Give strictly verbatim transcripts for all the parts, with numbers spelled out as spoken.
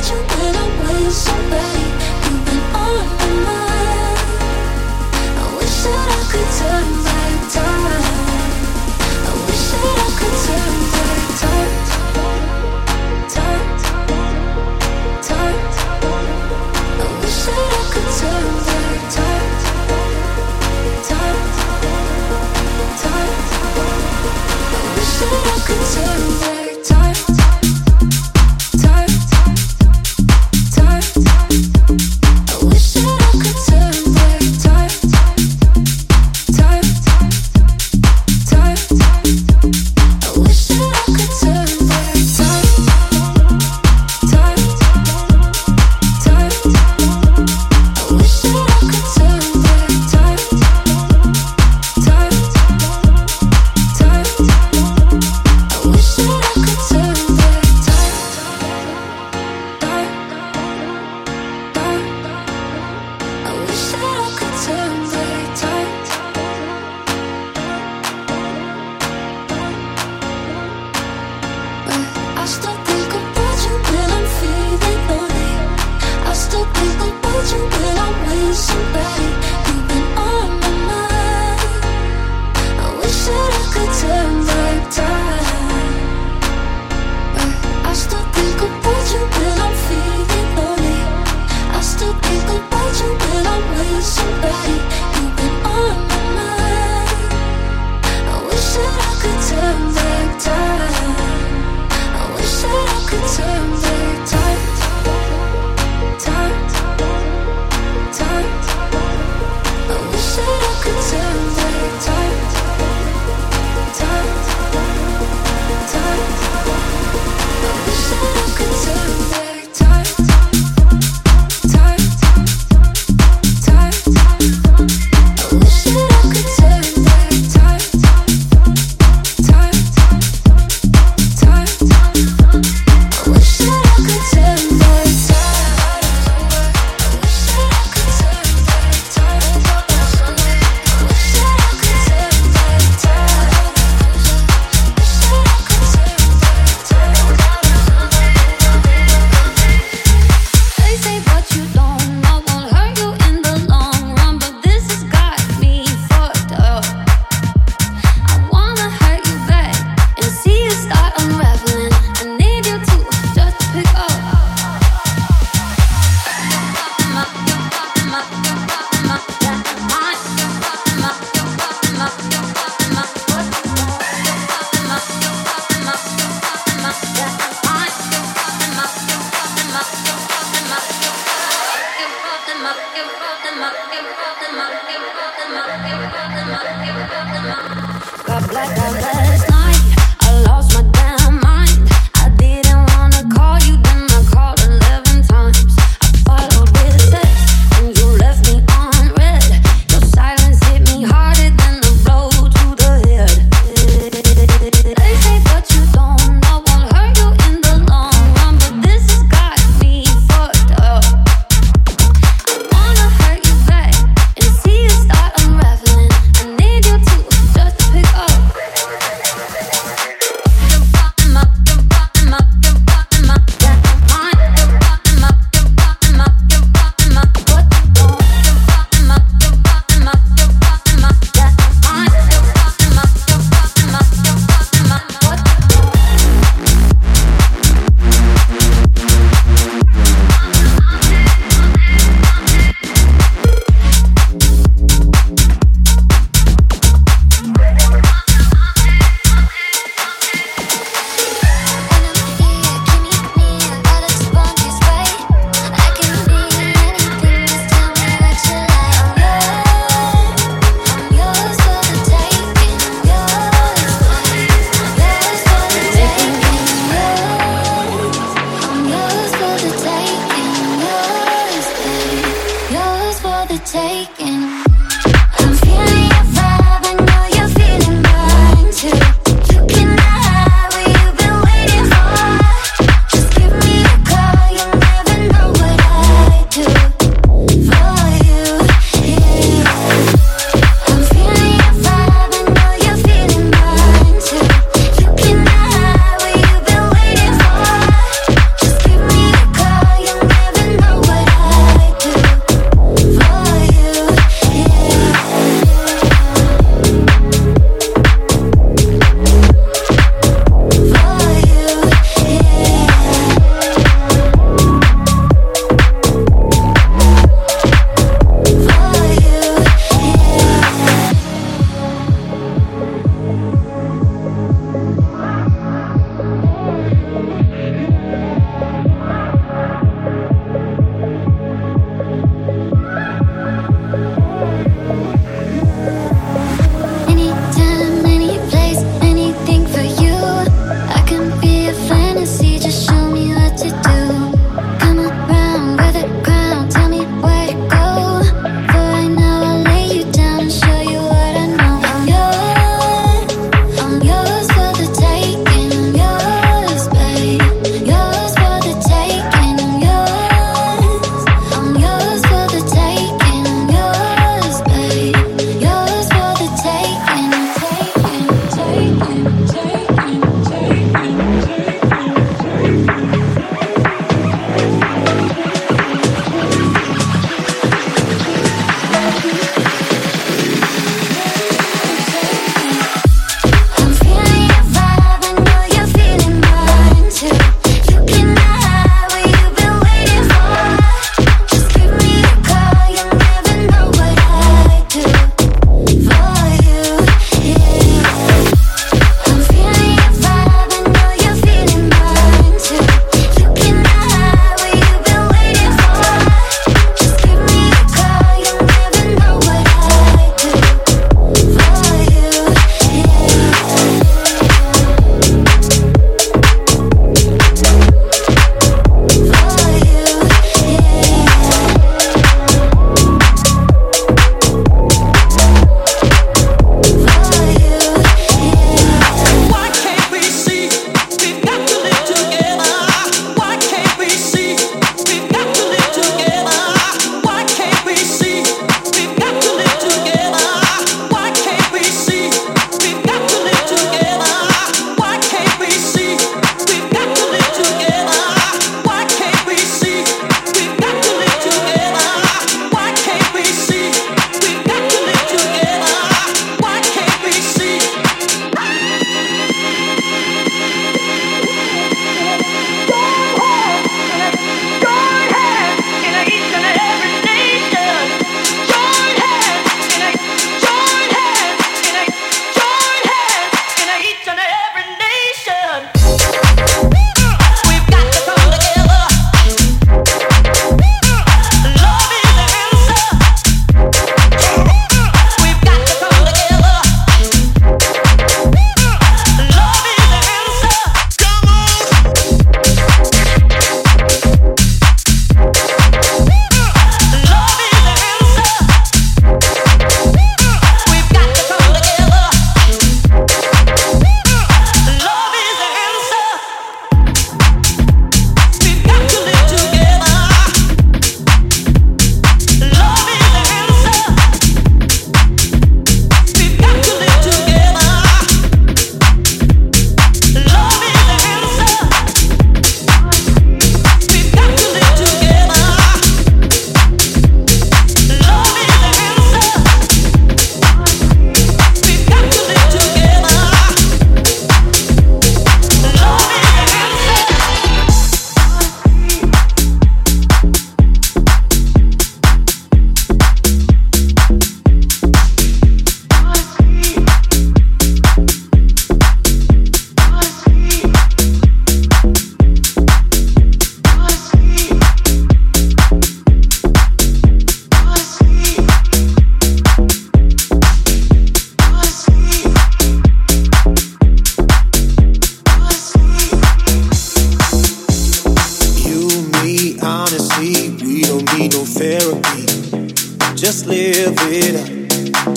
Time.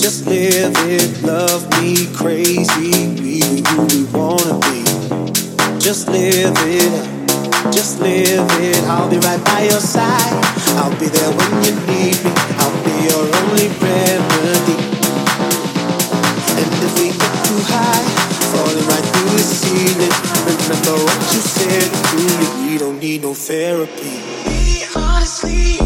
just live it. Love me crazy, be who we wanna be. Just live it, just live it. I'll be right by your side. I'll be there when you need me. I'll be your only remedy. And if we get too high, falling right through the ceiling, remember what you said to me. We don't need no therapy. Be honestly.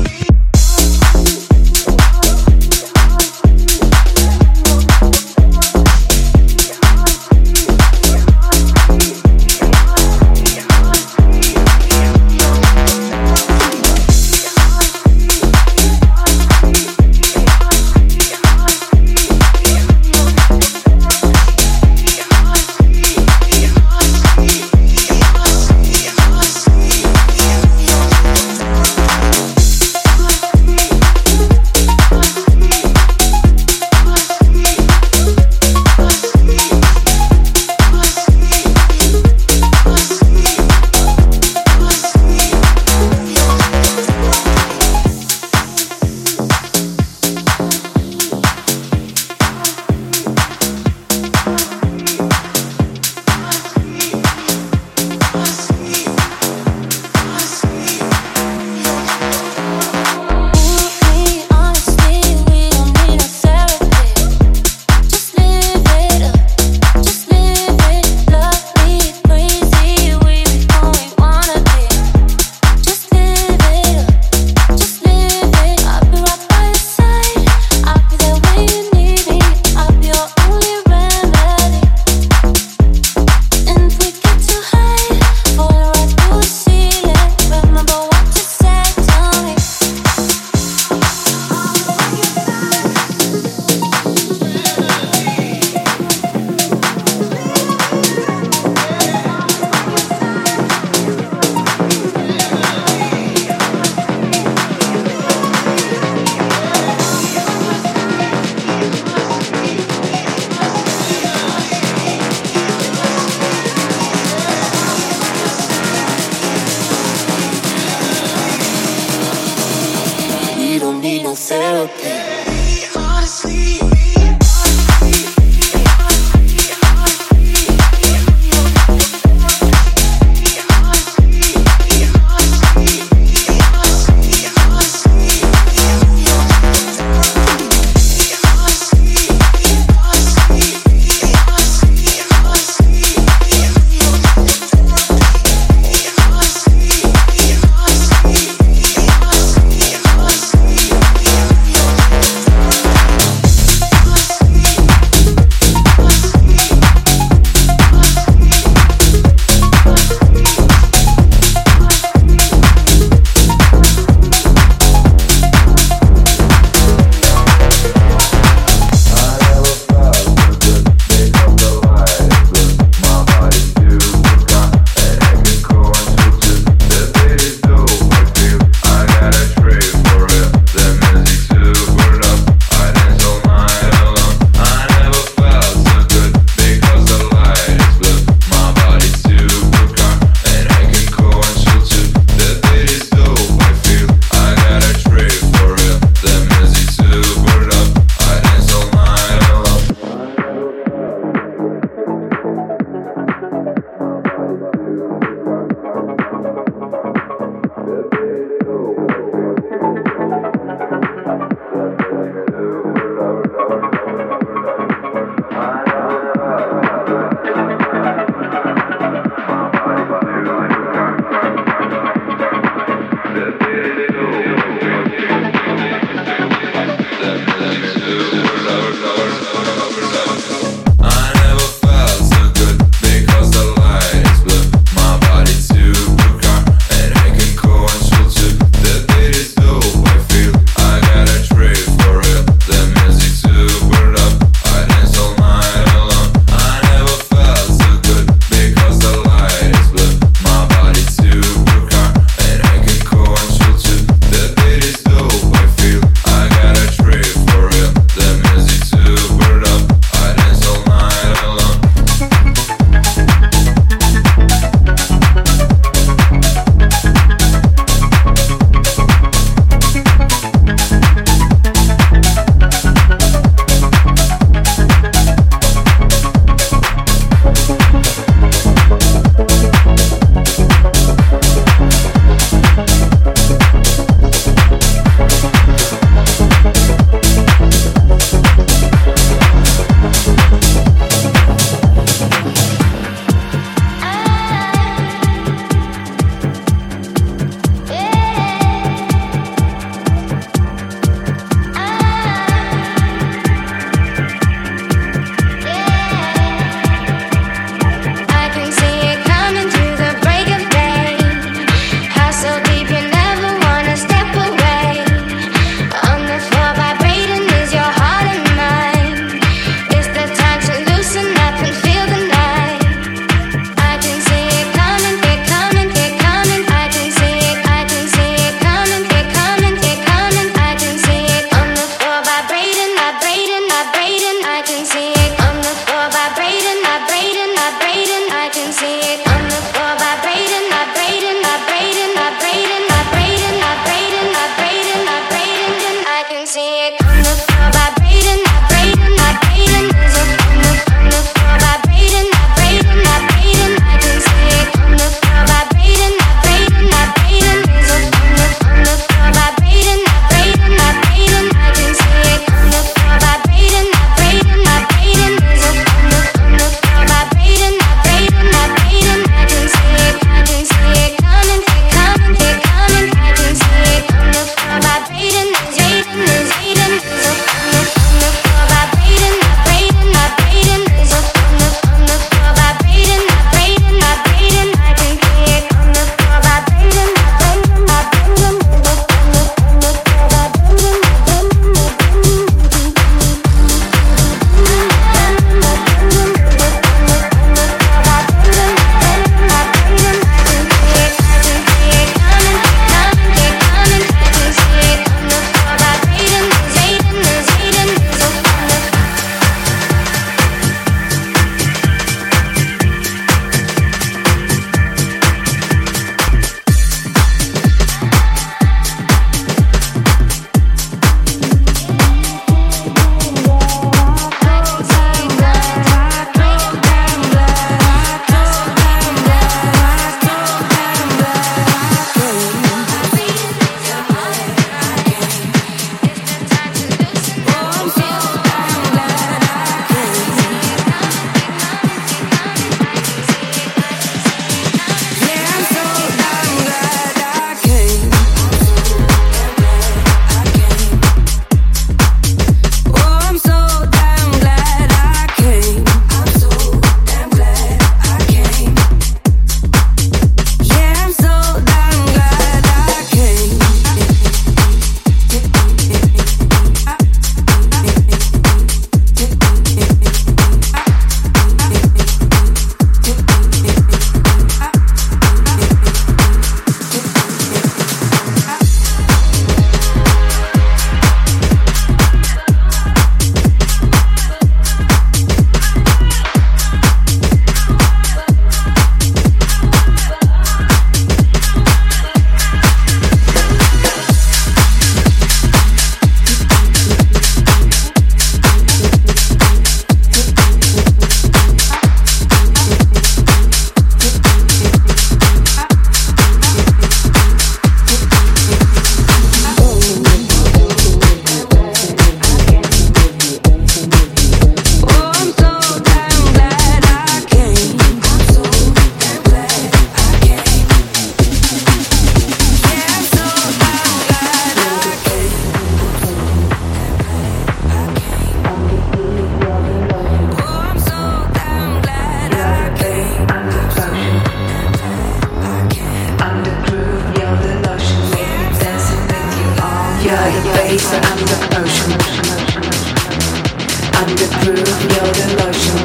groove, you're the motion.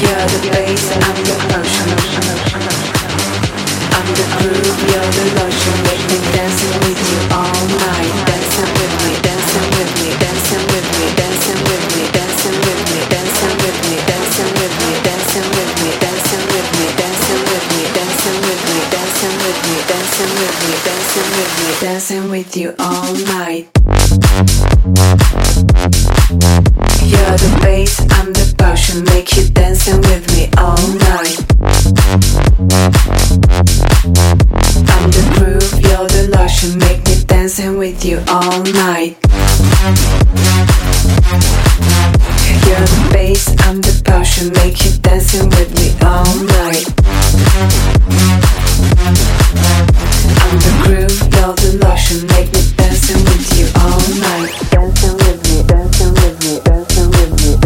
You're the bass, I'm the motion. I'm the groove, you're the motion. We've been dancing with you all night. Dancing with me, dancing with me, dancing with me, dancing with me, dancing with me, dancing with me, dancing with me, dancing with me, dancing with me, dancing with me, dancing with me, dancing with me, dancing with me, dancing with me, dancing with you all night. You're the bass, I'm the potion, make you dancing with me all night. I'm the groove, you're the lotion, make me dancing with you all night. You're the bass, I'm the potion, make you dancing with me all night. I'm the groove, you're the lotion, make me dancing with you all night. Dancing with me, dancing with me, dancing with me,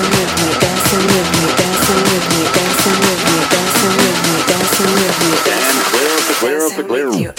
dancing with me, dancing with me, dancing with me, dancing with me, dancing with me, dancing with me, dancing with me, dancing with me, dancing with me, dancing with me,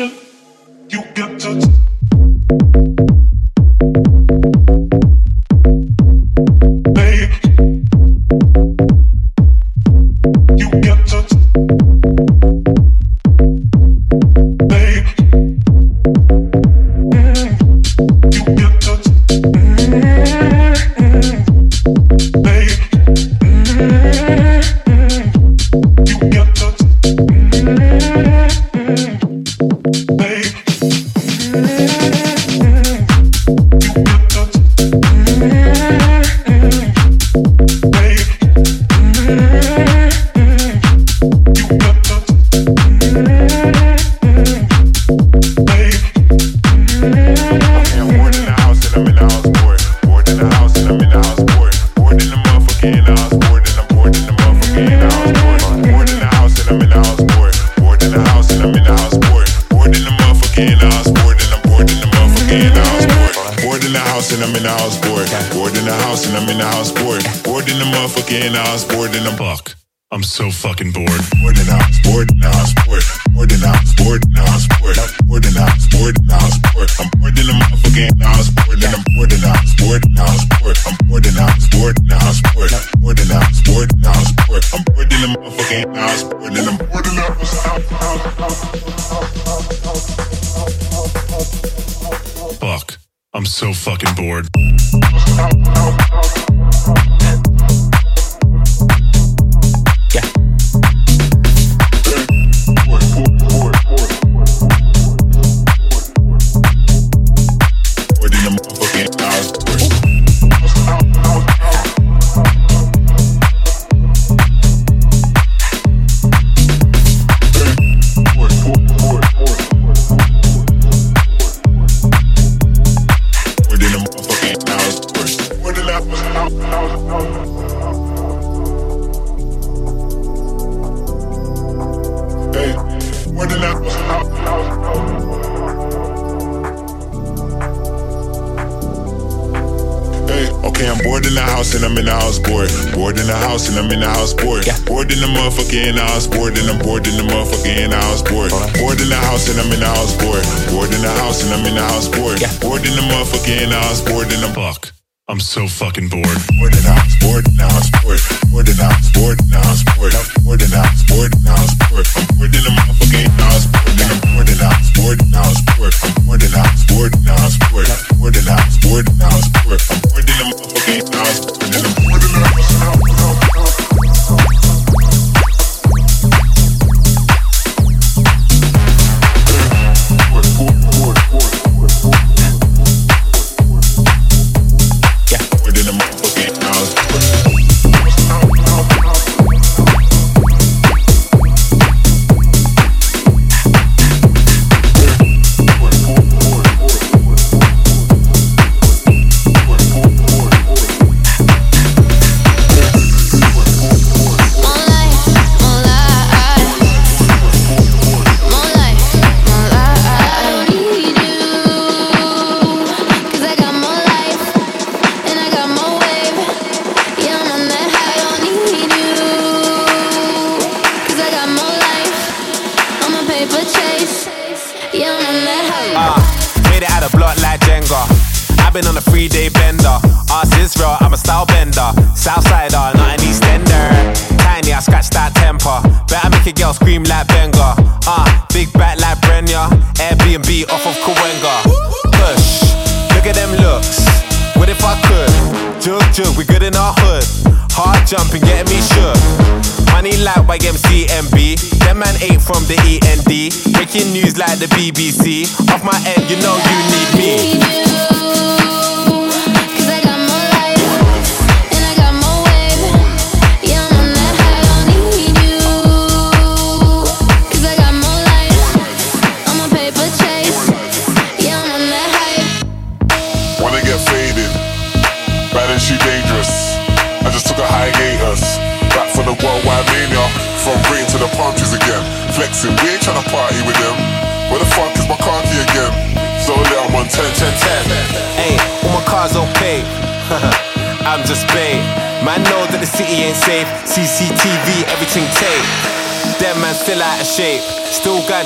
attention, you get to...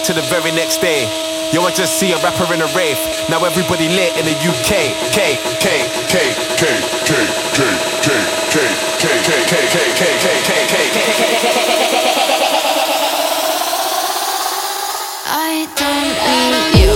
to the very next day. Yo, I just see a rapper in a rave. Now everybody lit in the U K. K, K, K, K, K, K, K, K, K, K, K, K, K, K, K, K. I don't need you.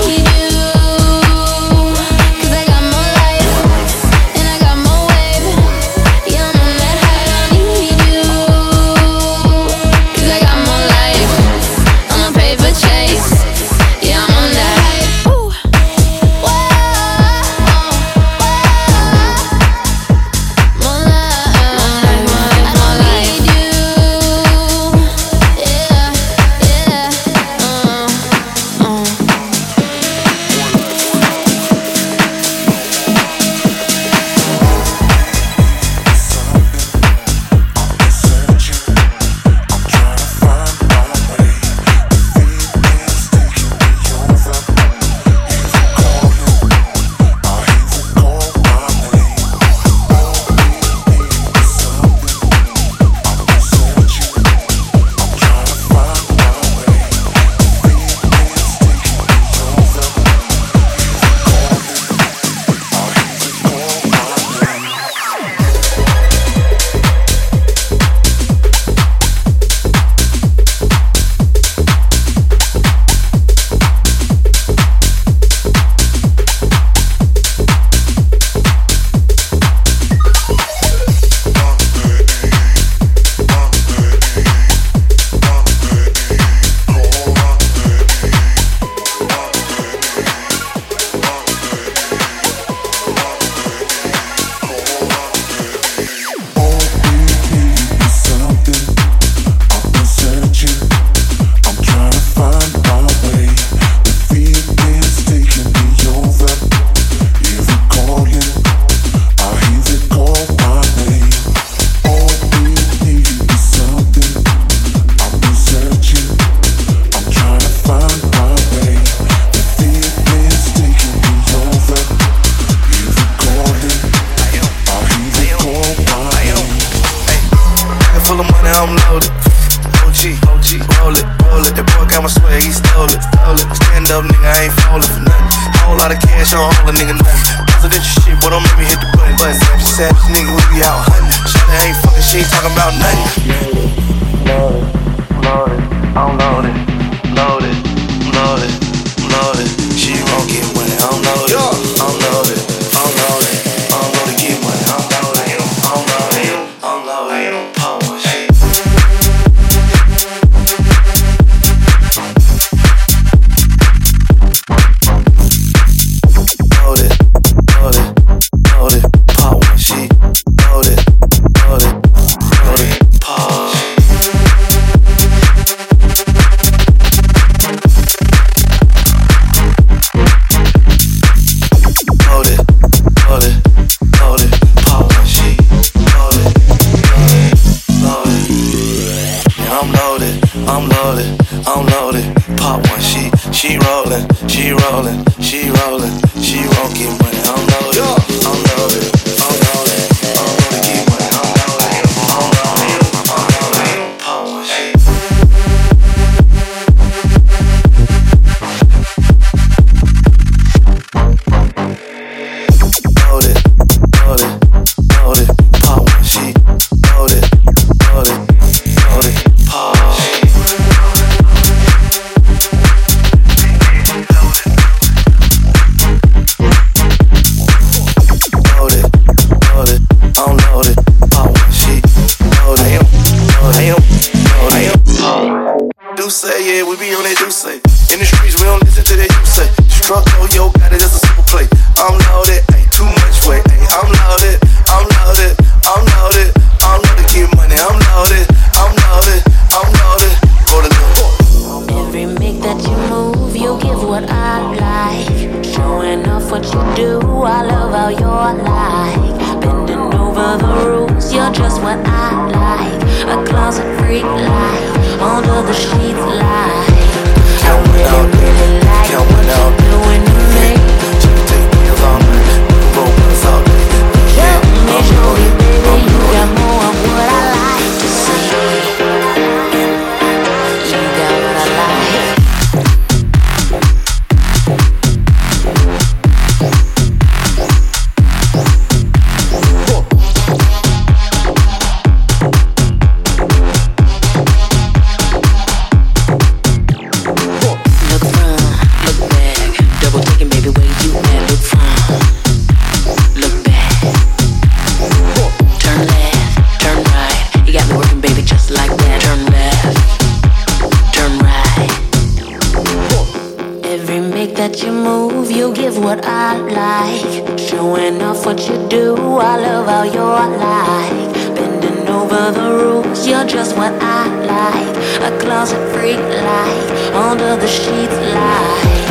what I like, showing off what you do. I love how you're like, bending over the rules. You're just what I like, a closet freak like, under the sheets like.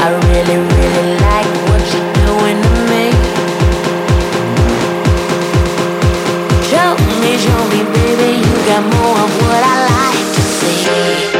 I really, really like what you're doing to me. Show me, show me, baby, you got more of what I like to see.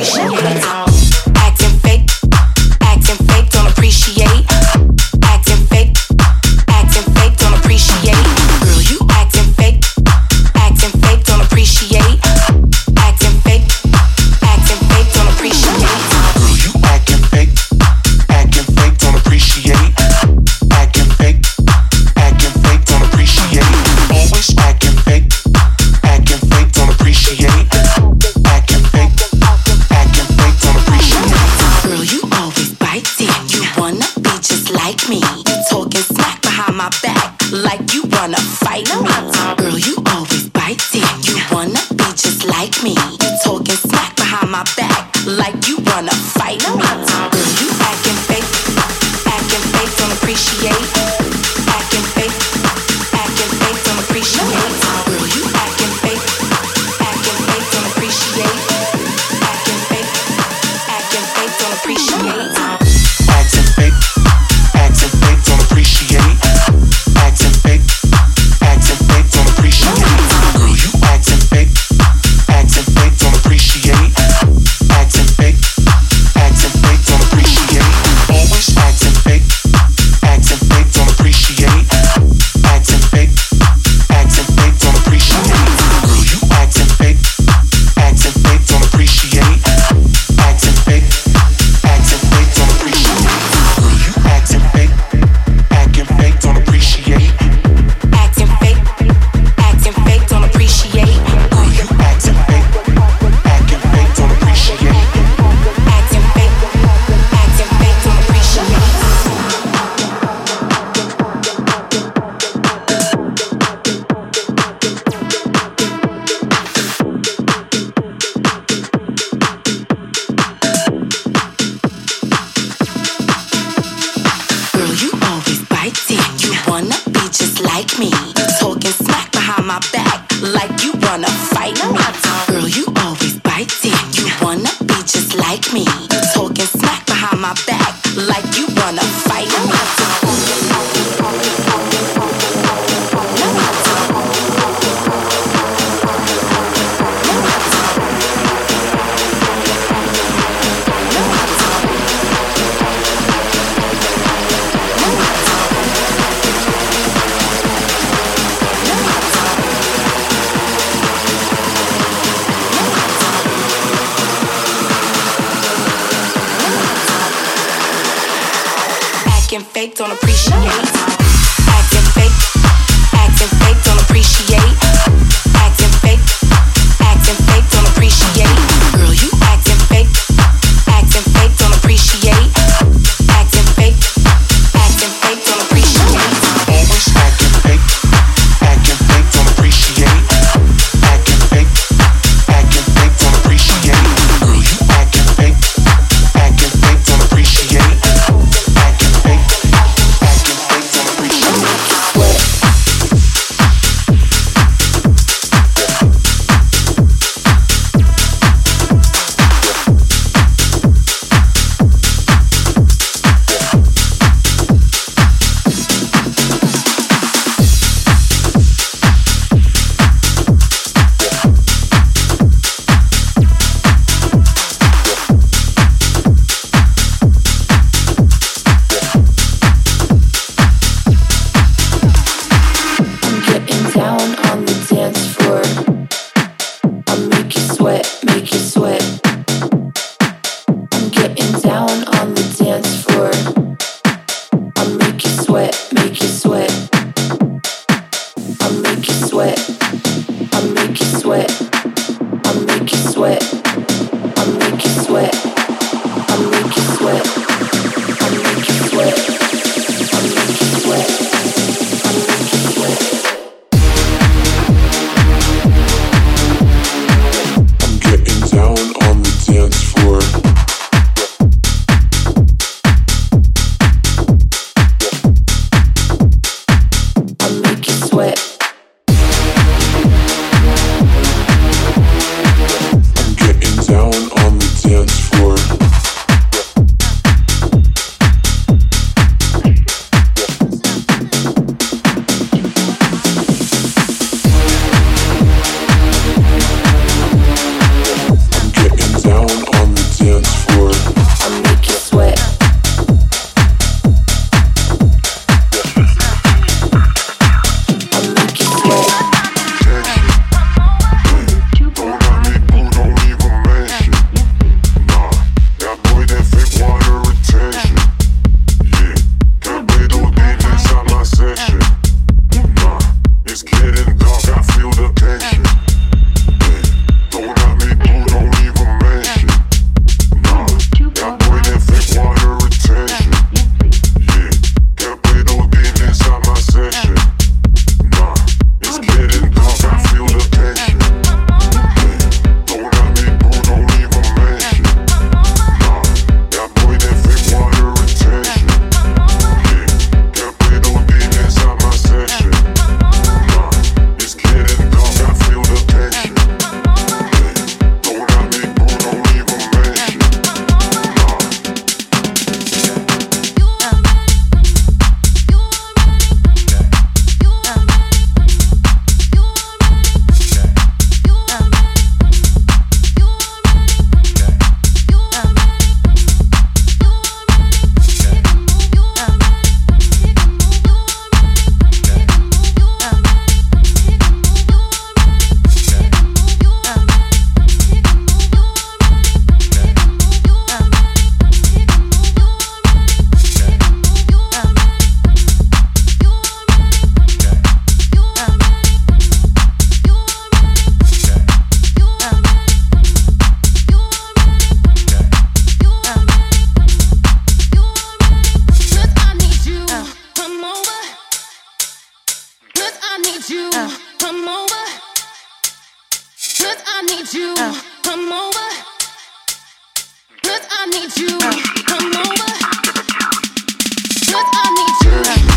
appreciate. you, uh. come over. Cause I need you, uh. come over. Cause I need you, uh.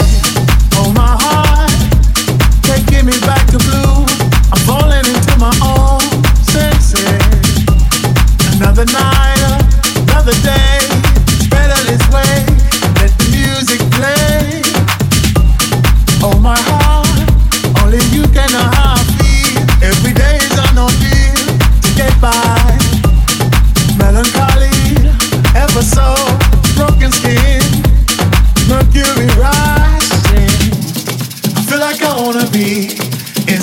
Oh, my heart, can't get me back to blue. I'm falling into my own senses. Another night, another day. It's better this way. Let the music play. Oh, my heart, only you can know how I feel. Every day is an ordeal to get by. Melancholy, ever so. Broken skin, mercury rising. I feel like I wanna be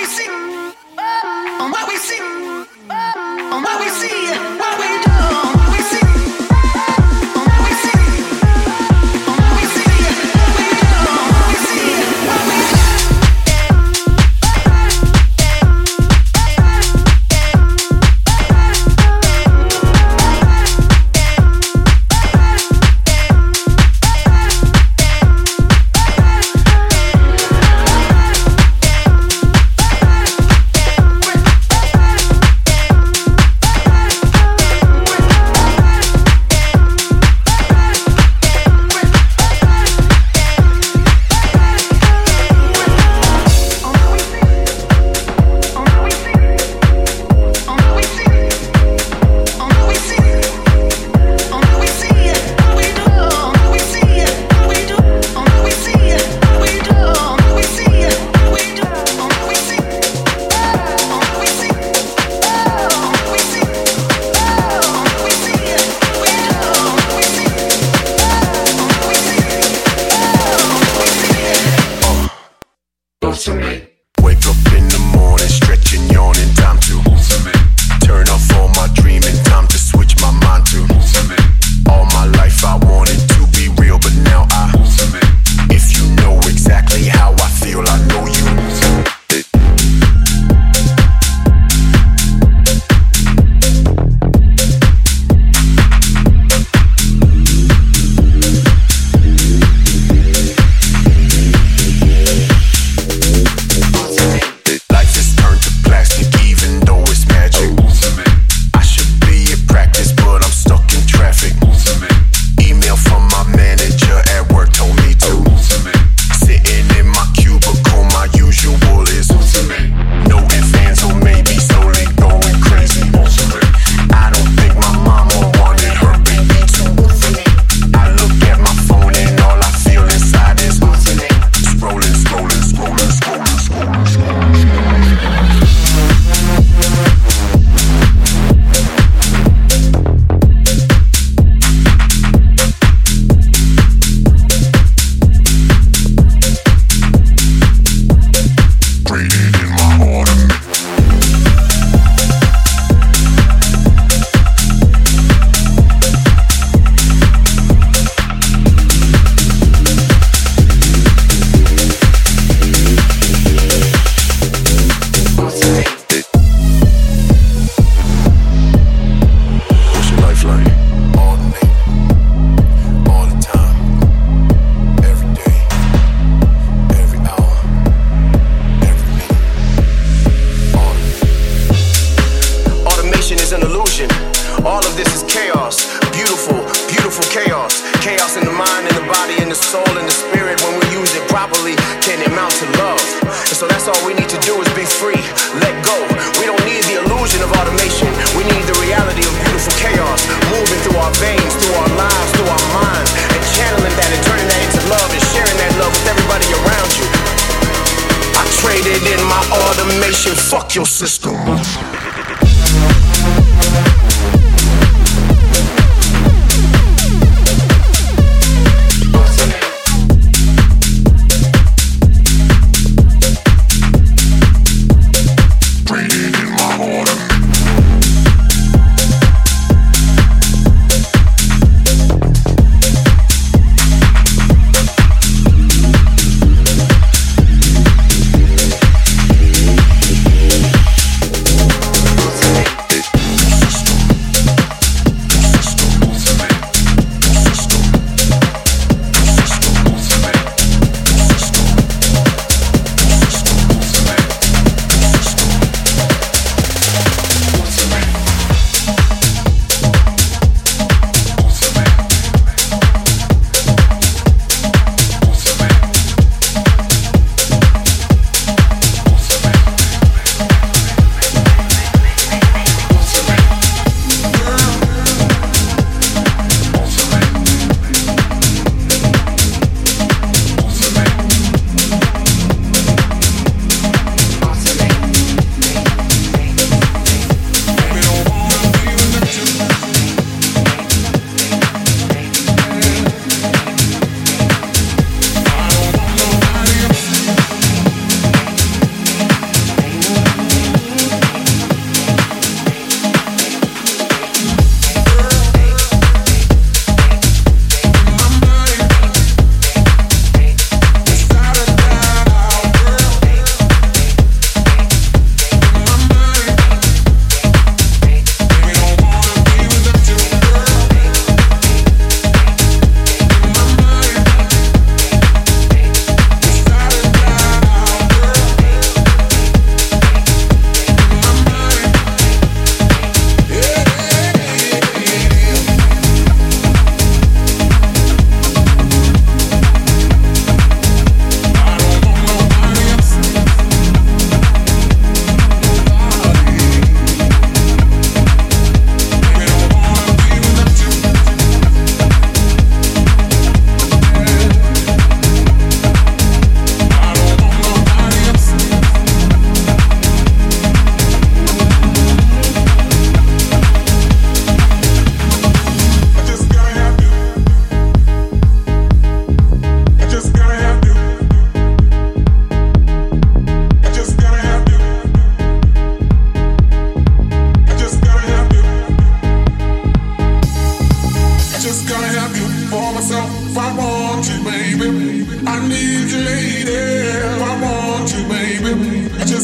we see, on what we see, on what we see, what we do.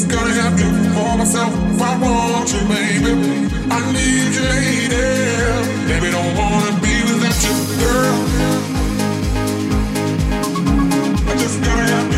It's gonna happen for myself if I want you, baby. I need you, lady. Baby, don't wanna be without you, girl. I just gotta have